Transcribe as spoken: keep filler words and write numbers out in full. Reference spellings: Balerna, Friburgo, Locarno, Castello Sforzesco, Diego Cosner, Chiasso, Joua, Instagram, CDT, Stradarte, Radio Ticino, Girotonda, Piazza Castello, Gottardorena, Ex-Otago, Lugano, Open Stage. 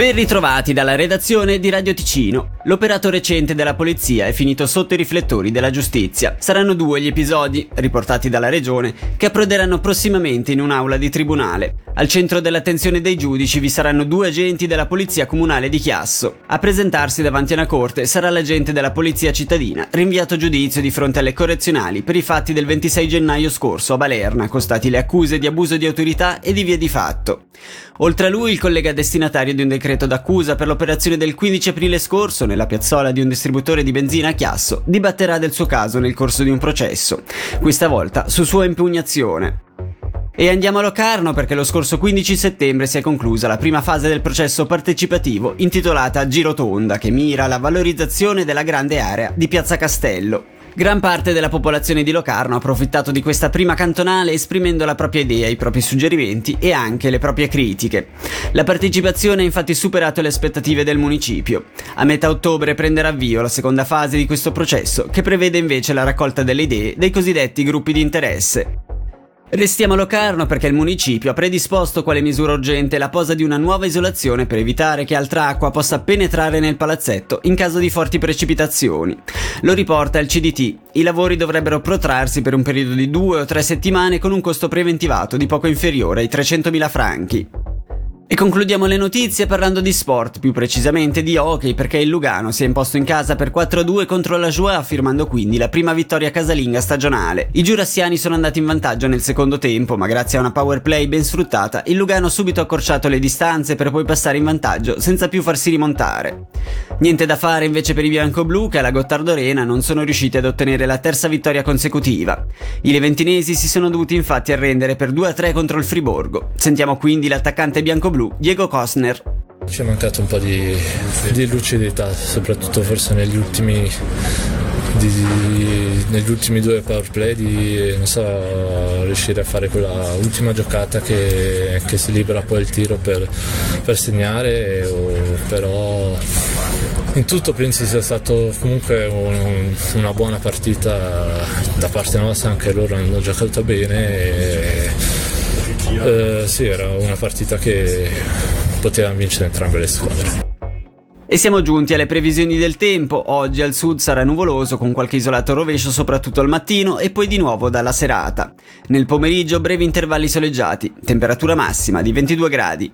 Ben ritrovati dalla redazione di Radio Ticino. L'operato recente della polizia è finito sotto i riflettori della giustizia. Saranno due gli episodi, riportati dalla regione, che approderanno prossimamente in un'aula di tribunale. Al centro dell'attenzione dei giudici vi saranno due agenti della polizia comunale di Chiasso. A presentarsi davanti a una corte sarà l'agente della polizia cittadina, rinviato a giudizio di fronte alle correzionali per i fatti del ventisei gennaio scorso a Balerna, costati le accuse di abuso di autorità e di via di fatto. Oltre a lui, il collega destinatario di un decreto d'accusa per l'operazione del quindici aprile scorso nella piazzola di un distributore di benzina a Chiasso, dibatterà del suo caso nel corso di un processo, questa volta su sua impugnazione. E andiamo a Locarno perché lo scorso quindici settembre si è conclusa la prima fase del processo partecipativo intitolata Girotonda, che mira alla valorizzazione della grande area di Piazza Castello. Gran parte della popolazione di Locarno ha approfittato di questa prima cantonale esprimendo la propria idea, i propri suggerimenti e anche le proprie critiche. La partecipazione ha infatti superato le aspettative del municipio. A metà ottobre prenderà avvio la seconda fase di questo processo, che prevede invece la raccolta delle idee dei cosiddetti gruppi di interesse. Restiamo a Locarno perché il municipio ha predisposto quale misura urgente la posa di una nuova isolazione per evitare che altra acqua possa penetrare nel palazzetto in caso di forti precipitazioni. Lo riporta il C D T. I lavori dovrebbero protrarsi per un periodo di due o tre settimane con un costo preventivato di poco inferiore ai trecentomila franchi. E concludiamo le notizie parlando di sport, più precisamente di hockey, perché il Lugano si è imposto in casa per quattro a due contro la Joua, firmando quindi la prima vittoria casalinga stagionale. I giurassiani sono andati in vantaggio nel secondo tempo, ma grazie a una power play ben sfruttata, il Lugano ha subito accorciato le distanze per poi passare in vantaggio senza più farsi rimontare. Niente da fare invece per i biancoblù, che alla Gottardorena non sono riusciti ad ottenere la terza vittoria consecutiva. I leventinesi si sono dovuti infatti arrendere per due a tre contro il Friburgo. Sentiamo quindi l'attaccante biancoblu Diego Cosner. Ci è mancato un po' di, di lucidità, soprattutto forse negli ultimi, di, di, negli ultimi due power play, di non so, riuscire a fare quella ultima giocata che, che si libera poi il tiro per, per segnare, o, però in tutto penso sia stato comunque un, una buona partita da parte nostra, anche loro hanno giocato bene e, Uh, sì, era una partita che poteva vincere entrambe le squadre. E siamo giunti alle previsioni del tempo. Oggi al sud sarà nuvoloso con qualche isolato rovescio soprattutto al mattino e poi di nuovo dalla serata. Nel pomeriggio brevi intervalli soleggiati, temperatura massima di ventidue gradi.